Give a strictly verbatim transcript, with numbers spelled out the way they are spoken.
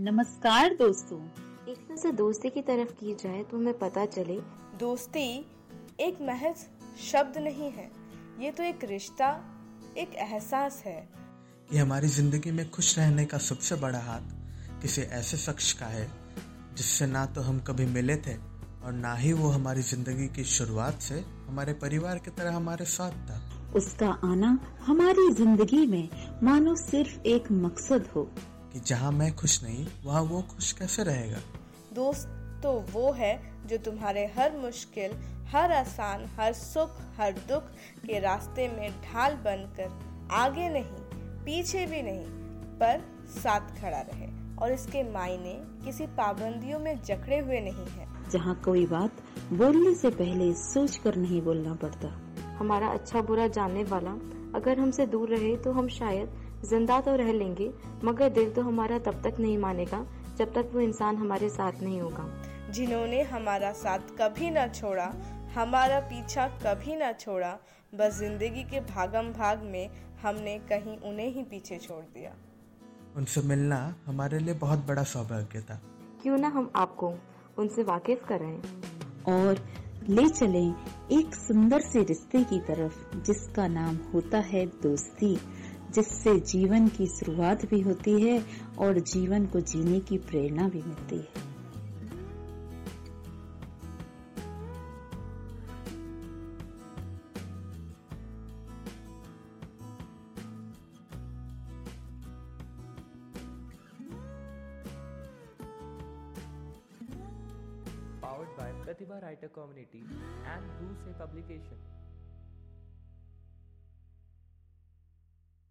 नमस्कार दोस्तों, एक नजर से दोस्ती की तरफ की जाए तो हमें पता चले दोस्ती एक महज शब्द नहीं है, ये तो एक रिश्ता, एक एहसास है कि हमारी जिंदगी में खुश रहने का सबसे बड़ा हाथ किसी ऐसे शख्स का है जिससे ना तो हम कभी मिले थे और ना ही वो हमारी जिंदगी की शुरुआत से हमारे परिवार की तरह हमारे साथ था। उसका आना हमारी जिंदगी में मानो सिर्फ एक मकसद हो कि जहाँ मैं खुश नहीं वहाँ वो खुश कैसे रहेगा। दोस्त तो वो है जो तुम्हारे हर मुश्किल, हर आसान, हर सुख, हर दुख के रास्ते में ढाल बनकर आगे नहीं, पीछे भी नहीं, पर साथ खड़ा रहे और इसके मायने किसी पाबंदियों में जकड़े हुए नहीं है, जहाँ कोई बात बोलने से पहले सोच कर नहीं बोलना पड़ता। हमारा अच्छा बुरा जानने वाला अगर हमसे दूर रहे तो हम शायद जिंदा तो रह लेंगे, मगर दिल तो हमारा तब तक नहीं मानेगा जब तक वो इंसान हमारे साथ नहीं होगा। जिन्होंने हमारा साथ कभी न छोड़ा, हमारा पीछा कभी न छोड़ा, बस जिंदगी के भागम भाग में हमने कहीं उन्हें ही पीछे छोड़ दिया। उनसे मिलना हमारे लिए बहुत बड़ा सौभाग्य था। क्यों ना हम आपको उनसे वाकिफ कराएं और ले चलें एक सुंदर से रिश्ते की तरफ जिसका नाम होता है दोस्ती, जिससे जीवन की शुरुआत भी होती है और जीवन को जीने की प्रेरणा भी मिलती है। Powered by Pratibha writer community and दूसरे पब्लिकेशन।